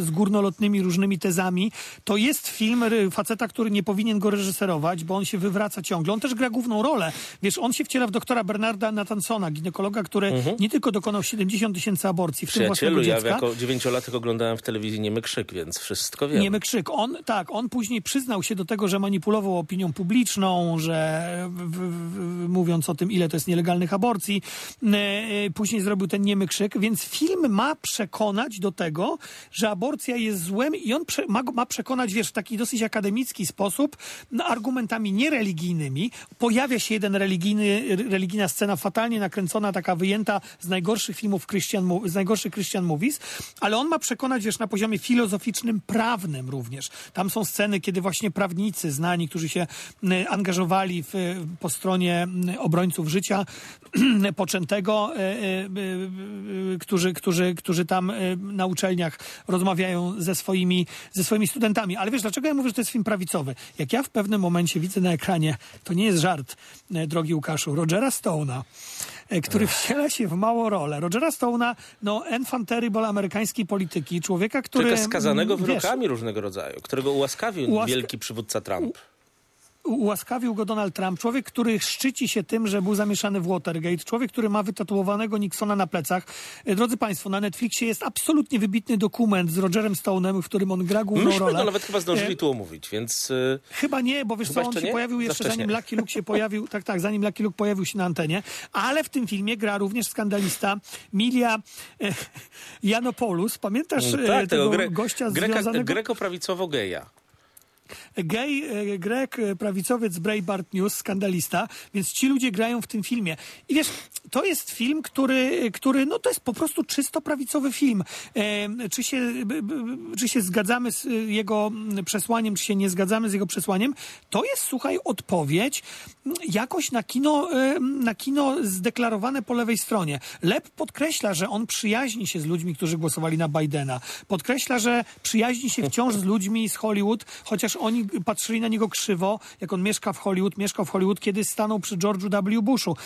z górnolotnymi różnymi tezami, to jest film faceta, który nie powinien go reżyserować, bo on się wywraca ciągle, on też gra główną rolę, wiesz, on się wciela w doktora Bernarda Nathansona, ginekologa, który mhm. nie tylko dokonał siedemdziesiąt tysięcy aborcji, w tym własnego dziecka. Ja jako dziewięciolatek oglądałem w telewizji Niemy Krzyk, więc wszystko wiem. Niemy Krzyk, on, tak, on później przyznał się do tego, że manipulował opinią publiczną, że w, w, mówiąc o tym, ile to jest nielegalnych aborcji, Francji, później zrobił ten niemy krzyk, więc film ma przekonać do tego, że aborcja jest złem i on prze, ma, ma przekonać, wiesz, w taki dosyć akademicki sposób, no, argumentami niereligijnymi. Pojawia się jeden religijny, religijna scena fatalnie nakręcona, taka wyjęta z najgorszych filmów Christian, z najgorszych Christian Movies, ale on ma przekonać, wiesz, na poziomie filozoficznym, prawnym również. Tam są sceny, kiedy właśnie prawnicy znani, którzy się angażowali w, po stronie obrońców życia poczętego, którzy, którzy, którzy tam na uczelniach rozmawiają ze swoimi, ze swoimi studentami. Ale wiesz, dlaczego ja mówię, że to jest film prawicowy? Jak ja w pewnym momencie widzę na ekranie, to nie jest żart, drogi Łukaszu, Rogera Stone'a, który wciela się w małą rolę. Rogera Stone'a, no enfant terrible amerykańskiej polityki, człowieka, który... Człowieka skazanego wyrokami wiesz, różnego rodzaju, którego ułaskawił ułaska... wielki przywódca Trump. Ułaskawił go Donald Trump, człowiek, który szczyci się tym, że był zamieszany w Watergate, człowiek, który ma wytatuowanego Nixona na plecach. Drodzy Państwo, na Netflixie jest absolutnie wybitny dokument z Rogerem Stone'em, w którym on gra główną Myśmy rolę. Myśmy nawet chyba zdążyli tu omówić, więc... Chyba nie, bo wiesz chyba co, on się nie? pojawił jeszcze zanim Lucky Luke się pojawił, tak, tak, zanim Lucky Luke pojawił się na antenie, ale w tym filmie gra również skandalista Milia e, Janopoulos. Pamiętasz no tak, tego, tego gre- gościa greka, związanego... Grekoprawicowo-geja. Gej, Grek, prawicowiec, Breitbart News, skandalista, więc ci ludzie grają w tym filmie. I wiesz, to jest film, który, który no to jest po prostu czysto prawicowy film. E, czy się, czy się zgadzamy z jego przesłaniem, czy się nie zgadzamy z jego przesłaniem, to jest, słuchaj, odpowiedź jakoś na kino, na kino zdeklarowane po lewej stronie. Lep podkreśla, że on przyjaźni się z ludźmi, którzy głosowali na Bidena. Podkreśla, że przyjaźni się wciąż z ludźmi z Hollywood, chociaż oni patrzyli na niego krzywo, jak on mieszka w Hollywood, mieszkał w Hollywood, kiedy stanął przy George'u W. Bushu.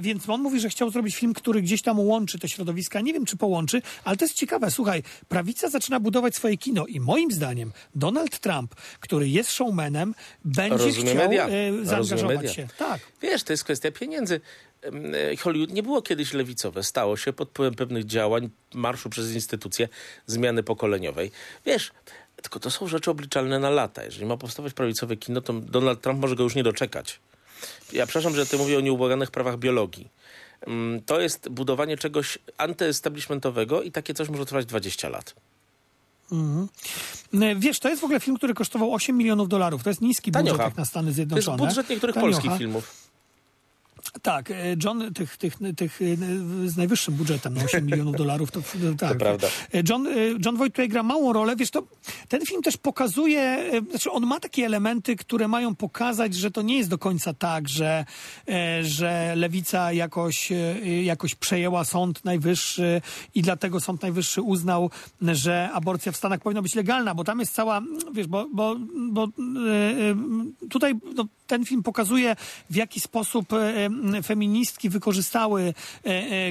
Więc on mówi, że chciał zrobić film, który gdzieś tam łączy te środowiska. Nie wiem, czy połączy, ale to jest ciekawe. Słuchaj, prawica zaczyna budować swoje kino i moim zdaniem Donald Trump, który jest showmanem, będzie Rozumiem chciał media. zaangażować media. się. Tak. Wiesz, to jest kwestia pieniędzy. Hollywood nie było kiedyś lewicowe. Stało się pod wpływem pewnych działań, marszu przez instytucje, zmiany pokoleniowej. Wiesz... Tylko to są rzeczy obliczalne na lata. Jeżeli ma powstawać prawicowe kino, to Donald Trump może go już nie doczekać. Ja przepraszam, że ty mówię o nieubłaganych prawach biologii. To jest budowanie czegoś antyestablishmentowego i takie coś może trwać dwadzieścia lat. Mhm. Wiesz, to jest w ogóle film, który kosztował osiem milionów dolarów. To jest niski Taniocha. budżet jak na Stany Zjednoczone. To jest budżet niektórych Taniocha. polskich filmów. Tak, John, tych, tych, tych z najwyższym budżetem, na osiem milionów dolarów, to, to tak. To prawda. John, Jon Voight tutaj gra małą rolę, wiesz, to ten film też pokazuje, znaczy on ma takie elementy, które mają pokazać, że to nie jest do końca tak, że, że lewica jakoś, jakoś przejęła Sąd Najwyższy i dlatego Sąd Najwyższy uznał, że aborcja w Stanach powinna być legalna, bo tam jest cała, wiesz, bo, bo, bo tutaj no, ten film pokazuje, w jaki sposób feministki wykorzystały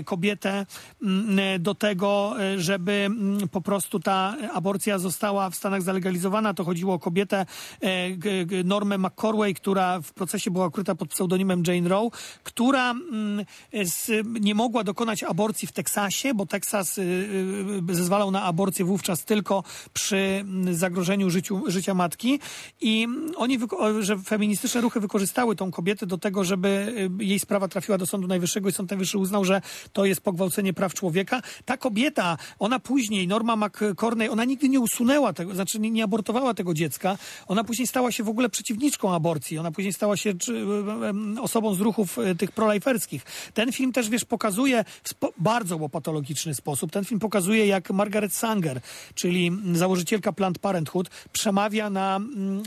kobietę do tego, żeby po prostu ta aborcja została w Stanach zalegalizowana. To chodziło o kobietę Normę McCorway, która w procesie była ukryta pod pseudonimem Jane Roe, która nie mogła dokonać aborcji w Teksasie, bo Teksas zezwalał na aborcję wówczas tylko przy zagrożeniu życiu, życia matki. I oni, że feministyczne ruchy wykorzystały tą kobietę do tego, żeby jej sprawa trafiła do Sądu Najwyższego i Sąd Najwyższy uznał, że to jest pogwałcenie praw człowieka. Ta kobieta, ona później, Norma McCorney, ona nigdy nie usunęła tego, znaczy nie abortowała tego dziecka. Ona później stała się w ogóle przeciwniczką aborcji. Ona później stała się osobą z ruchów tych proliferskich. Ten film też, wiesz, pokazuje w spo- bardzo łopatologiczny sposób. Ten film pokazuje, jak Margaret Sanger, czyli założycielka Planned Parenthood, przemawia na,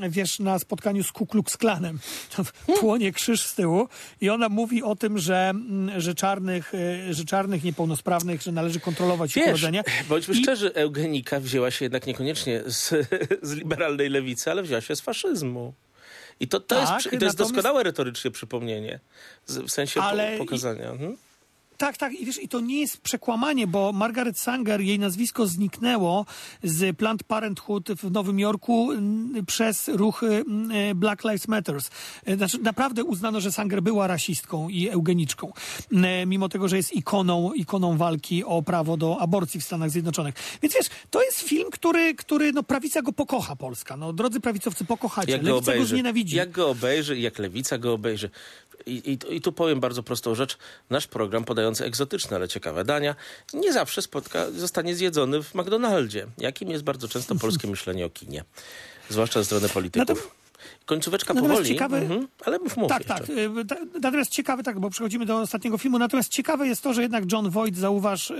wiesz, na spotkaniu z Ku Klux Klanem. Tam płonie krzyż z tyłu i I ona mówi o tym, że, że, czarnych, że czarnych niepełnosprawnych, że należy kontrolować ich urodzenie. Bądźmy I... szczerzy, eugenika wzięła się jednak niekoniecznie z, z liberalnej lewicy, ale wzięła się z faszyzmu. I to, to, tak, jest, to natomiast... jest doskonałe retorycznie przypomnienie, w sensie ale... pokazania. Mhm. Tak, tak. I wiesz, i to nie jest przekłamanie, bo Margaret Sanger, jej nazwisko zniknęło z Planned Parenthood w Nowym Jorku przez ruchy Black Lives Matters. Znaczy, naprawdę uznano, że Sanger była rasistką i eugeniczką, mimo tego, że jest ikoną, ikoną walki o prawo do aborcji w Stanach Zjednoczonych. Więc wiesz, to jest film, który, który no, prawica go pokocha, Polska. No, drodzy prawicowcy, pokochacie. Jak lewica go, go znienawidzi. Jak go obejrzy i jak lewica go obejrzy. I, i, I tu powiem bardzo prostą rzecz. Nasz program podający egzotyczne, ale ciekawe dania nie zawsze spotka, zostanie zjedzony w McDonaldzie, jakim jest bardzo często polskie myślenie o kinie. Zwłaszcza ze strony polityków. No to... Końcóweczka powoli, ciekawy, mhm, ale mów, mów tak, jeszcze. Tak, natomiast ciekawe, tak, bo przechodzimy do ostatniego filmu, natomiast ciekawe jest to, że jednak Jon Voight, zauważ,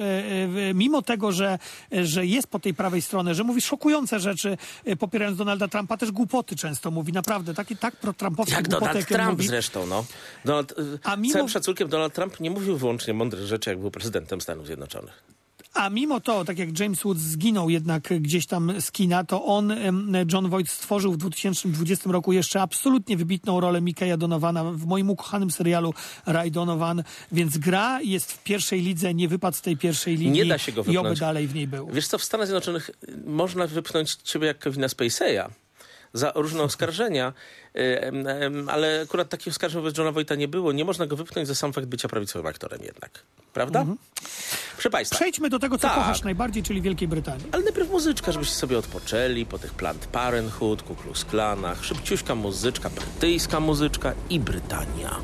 mimo tego, że, że jest po tej prawej stronie, że mówi szokujące rzeczy, popierając Donalda Trumpa, też głupoty często mówi, naprawdę, taki, tak pro-trumpowski jak głupoty, Donald Trump mówi. Zresztą, no. Donald, A mimo... Całym szacunkiem, Donald Trump nie mówił wyłącznie mądrych rzeczy, jak był prezydentem Stanów Zjednoczonych. A mimo to, tak jak James Woods zginął jednak gdzieś tam z kina, to on, Jon Voight, stworzył w dwa tysiące dwudziestym roku jeszcze absolutnie wybitną rolę Mikeya Donovana w moim ukochanym serialu Ray Donovan, więc gra jest w pierwszej lidze, nie wypadł z tej pierwszej ligi. Nie da się go wypchnąć. I oby dalej w niej był. Wiesz co, w Stanach Zjednoczonych można wypchnąć ciebie jak Kevina Spacey'a za różne oskarżenia, ale akurat takich oskarżeń wobec Jona Voighta nie było. Nie można go wypchnąć za sam fakt bycia prawicowym aktorem jednak. Prawda? Mhm. Proszę Państwa. Przejdźmy do tego, co tak. kochasz najbardziej, czyli Wielkiej Brytanii. Ale najpierw muzyczka, żebyście sobie odpoczęli po tych Planned Parenthood, Ku Klux Klanach. Szybciuśka muzyczka, brytyjska muzyczka i Brytania.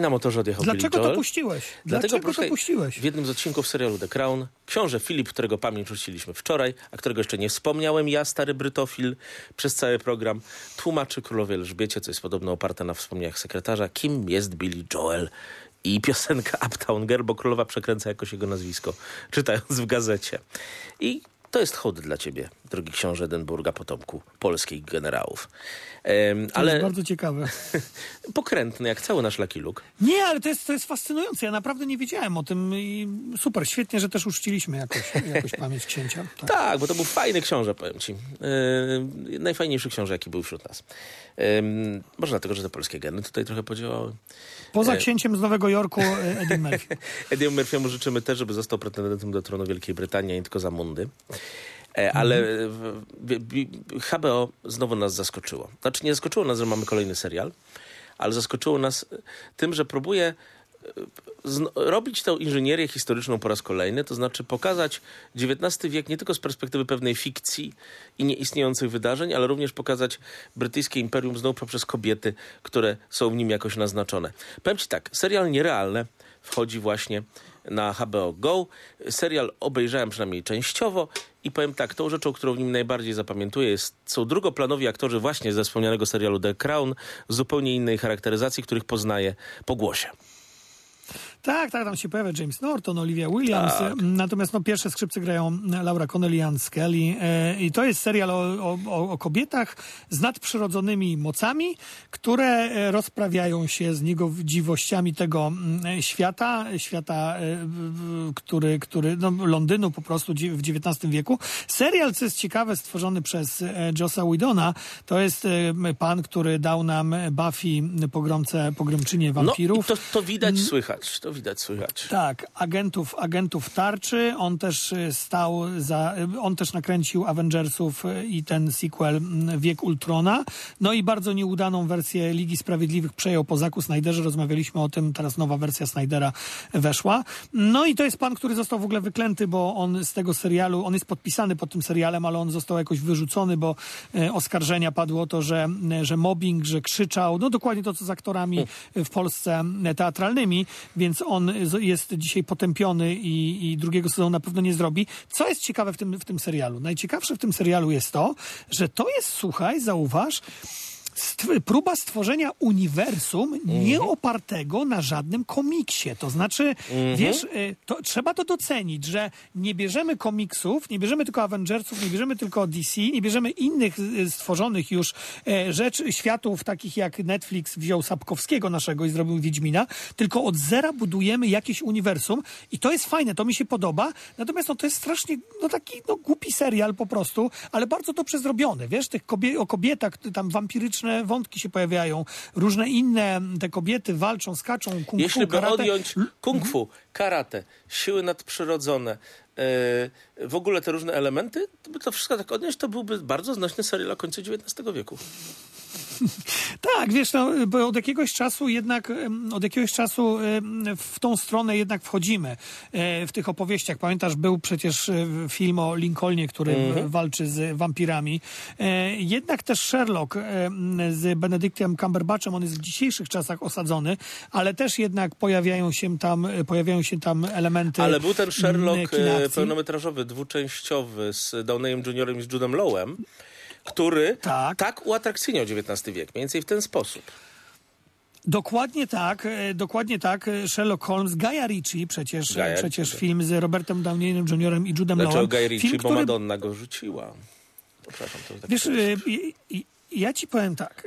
Na motorze odjechał Dlaczego Billy Joel. to puściłeś? Dlatego, Dlaczego proszę, to puściłeś? W jednym z odcinków serialu The Crown książę Filip, którego pamięć rzuciliśmy wczoraj, a którego jeszcze nie wspomniałem ja, stary brytofil, przez cały program tłumaczy królowej Elżbiecie, co jest podobno oparte na wspomnieniach sekretarza, kim jest Billy Joel. I piosenka Uptown Girl, bo królowa przekręca jakoś jego nazwisko, czytając w gazecie. I To jest hołd dla ciebie, drogi książę Edynburga, potomku polskich generałów. Ehm, to ale... jest bardzo ciekawe. Pokrętny, jak cały nasz Lucky Luke. Nie, ale to jest, to jest fascynujące. Ja naprawdę nie wiedziałem o tym i super, świetnie, że też uczciliśmy jakoś, jakoś pamięć księcia. Tak. Tak, bo to był fajny książę, powiem ci. Ehm, najfajniejszy książę, jaki był wśród nas. Ehm, może dlatego, że te polskie geny tutaj trochę podziałały. Poza księciem z Nowego Jorku, Eddie Murphy. Eddie Murphy'emu życzymy też, żeby został pretendentem do tronu Wielkiej Brytanii, a nie tylko za mundy. Ale H B O znowu nas zaskoczyło. Znaczy nie zaskoczyło nas, że mamy kolejny serial, ale zaskoczyło nas tym, że próbuje robić tę inżynierię historyczną po raz kolejny, to znaczy pokazać dziewiętnasty wiek nie tylko z perspektywy pewnej fikcji i nieistniejących wydarzeń, ale również pokazać brytyjskie imperium znowu poprzez kobiety, które są w nim jakoś naznaczone. Powiem ci tak, serial Nierealne wchodzi właśnie na H B O Go. Serial obejrzałem przynajmniej częściowo i powiem tak, tą rzeczą, którą w nim najbardziej zapamiętuję, jest, są drugoplanowi aktorzy właśnie ze wspomnianego serialu The Crown z zupełnie innej charakteryzacji, których poznaję po głosie. Tak, tak, tam się pojawia James Norton, Olivia Williams, tak. Natomiast no, pierwsze skrzypce grają Laura Connell i Ann Skelly e, i to jest serial o, o, o kobietach z nadprzyrodzonymi mocami, które rozprawiają się z niegodziwościami tego świata, świata, e, który, który no, Londynu po prostu w dziewiętnastym wieku. Serial, co jest ciekawe, stworzony przez Jossa Whedona, to jest pan, który dał nam Buffy, pogromce, pogromczynię wampirów. No, to, to widać, słychać, to widać, słychać. Tak, agentów, agentów tarczy, on też stał za, on też nakręcił Avengersów i ten sequel Wiek Ultrona, no i bardzo nieudaną wersję Ligi Sprawiedliwych przejął po Zaku Snyderze, rozmawialiśmy o tym, teraz nowa wersja Snydera weszła. No i to jest pan, który został w ogóle wyklęty, bo on z tego serialu, on jest podpisany pod tym serialem, ale on został jakoś wyrzucony, bo oskarżenia padło o to, że, że mobbing, że krzyczał, no dokładnie to, co z aktorami w Polsce teatralnymi, więc on jest dzisiaj potępiony i, i drugiego sezonu na pewno nie zrobi. Co jest ciekawe w tym, w tym serialu? Najciekawsze w tym serialu jest to, że to jest, słuchaj, zauważ, Stw- próba stworzenia uniwersum mm-hmm. nieopartego na żadnym komiksie. To znaczy, mm-hmm. wiesz, y, to, trzeba to docenić, że nie bierzemy komiksów, nie bierzemy tylko Avengersów, nie bierzemy tylko D C, nie bierzemy innych y, stworzonych już y, rzecz, światów takich jak Netflix wziął Sapkowskiego naszego i zrobił Wiedźmina, tylko od zera budujemy jakieś uniwersum i to jest fajne, to mi się podoba. Natomiast no, to jest strasznie no, taki no, głupi serial po prostu, ale bardzo dobrze zrobiony. Wiesz, tych kobie- o kobietach, tam wampirycznych wątki się pojawiają. Różne inne te kobiety walczą, skaczą, kung fu, jeśli by karate. Odjąć kung fu, karate, siły nadprzyrodzone, yy, w ogóle te różne elementy, to by to wszystko tak odnieść, to byłby bardzo znośny serial o końcu dziewiętnastego wieku. Tak, wiesz, no, bo od jakiegoś czasu jednak, od jakiegoś czasu w tą stronę jednak wchodzimy w tych opowieściach. Pamiętasz, był przecież film o Lincolnie, który mm-hmm. walczy z wampirami. Jednak też Sherlock z Benedictem Cumberbatchem, on jest w dzisiejszych czasach osadzony, ale też jednak pojawiają się tam, pojawiają się tam elementy. Ale był ten Sherlock pełnometrażowy, dwuczęściowy z Downeyem Juniorem i z Judem Lowem, który tak, tak uatrakcyjniał dziewiętnasty wiek, mniej więcej w ten sposób. Dokładnie tak, dokładnie tak. Sherlock Holmes, Gaia Ritchie, przecież, Gaia przecież Ritchie. Film z Robertem Downeyem juniorem i Judem Lowem. Dlaczego Gaia Ritchie? Bo który... Madonna go rzuciła. Przepraszam, to tak. Wiesz, i, i, ja ci powiem tak.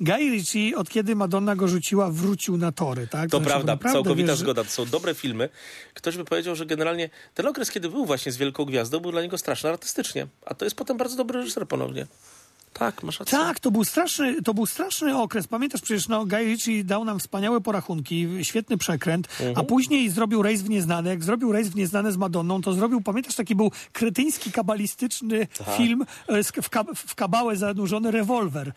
Guy Ritchie, od kiedy Madonna go rzuciła, wrócił na tory, tak? To znaczy, prawda, naprawdę, całkowita wiesz, zgoda. To są dobre filmy. Ktoś by powiedział, że generalnie ten okres, kiedy był właśnie z wielką gwiazdą, był dla niego straszny artystycznie. A to jest potem bardzo dobry reżyser ponownie. Tak, masz rację. Tak, to był straszny, to był straszny okres. Pamiętasz przecież, no, Guy Ritchie dał nam wspaniałe porachunki, świetny przekręt, uh-huh. a później zrobił Rejs w Nieznane. Jak zrobił Rejs w Nieznane z Madonną, to zrobił, pamiętasz, taki był kretyński, kabalistyczny tak. film w, kab- w kabałę zanurzony rewolwer.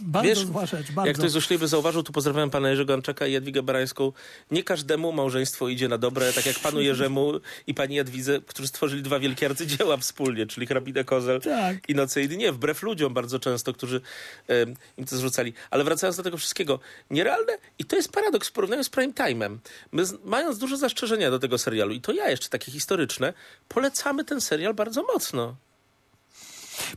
Bardzo wiesz, zła rzecz, bardzo. Jak ktoś złośliwy zauważył, tu pozdrawiam pana Jerzego Anczaka i Jadwigę Barańską. Nie każdemu małżeństwo idzie na dobre, tak jak panu Jerzemu i pani Jadwidze, którzy stworzyli dwa wielkie arcydzieła wspólnie, czyli Hrabinę Kozel tak. i Noce i Dnie, wbrew ludziom bardzo często, którzy ym, im to zrzucali. Ale wracając do tego wszystkiego, Nierealne, i to jest paradoks w porównaniu z Prime Time'em. My, z, mając duże zastrzeżenia do tego serialu, i to ja jeszcze takie historyczne, polecamy ten serial bardzo mocno.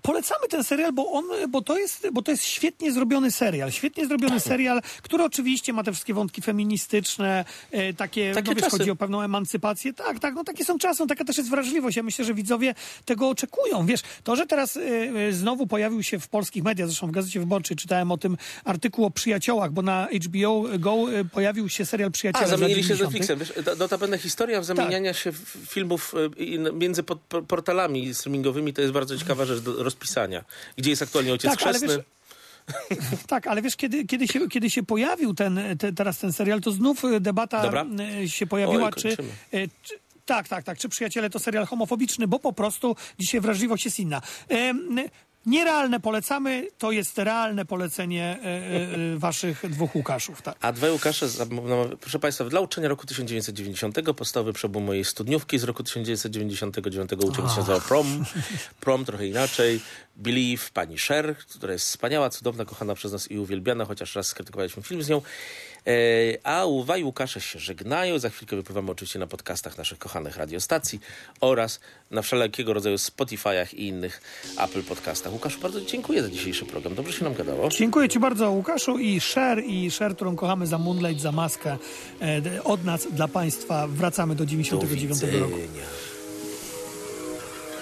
Polecamy ten serial, bo on, bo to jest, bo to jest świetnie zrobiony serial. Świetnie zrobiony serial, który oczywiście ma te wszystkie wątki feministyczne, takie, takie no wiesz, chodzi o pewną emancypację. Tak, tak, no takie są czasy, no, taka też jest wrażliwość. Ja myślę, że widzowie tego oczekują. Wiesz, to, że teraz y, znowu pojawił się w polskich mediach, zresztą w Gazecie Wyborczej czytałem o tym artykuł o Przyjaciołach, bo na H B O Go pojawił się serial Przyjaciele. A, zamienili się z Netflixem. Wiesz, notabene historia zamieniania tak. się filmów między portalami streamingowymi to jest bardzo ciekawa rzecz do rozpisania. Gdzie jest aktualnie Ojciec tak, Chrzestny? Ale wiesz, tak, ale wiesz, kiedy, kiedy, się, kiedy się pojawił ten, te, teraz ten serial, to znów debata Dobra. się pojawiła, Oj, czy... czy tak, tak, tak. Czy Przyjaciele to serial homofobiczny, bo po prostu dzisiaj wrażliwość jest inna. Ehm, Nierealne polecamy, to jest realne polecenie y, y, waszych dwóch Łukaszów. Tak. A dwa Łukasze, no, proszę państwa, dla uczenia roku tysiąc dziewięćset dziewięćdziesiątego podstawy przebu mojej studniówki z roku tysiąc dziewięćset dziewięćdziesiątego dziewiątego uczeń się nazywał Prom. Prom trochę inaczej. Believe pani Sher, która jest wspaniała, cudowna, kochana przez nas i uwielbiana, chociaż raz skrytykowaliśmy film z nią. A Uwa i Łukasza się żegnają. Za chwilkę wypływamy oczywiście na podcastach naszych kochanych radiostacji oraz na wszelkiego rodzaju Spotify'ach i innych Apple podcastach. Łukaszu, bardzo dziękuję za dzisiejszy program. Dobrze się nam gadało. Dziękuję ci bardzo, Łukaszu, i Sher, i Sher, którą kochamy za Moonlight, za Maskę. Od nas, dla państwa wracamy do dziewięćdziesiątego dziewiątego roku.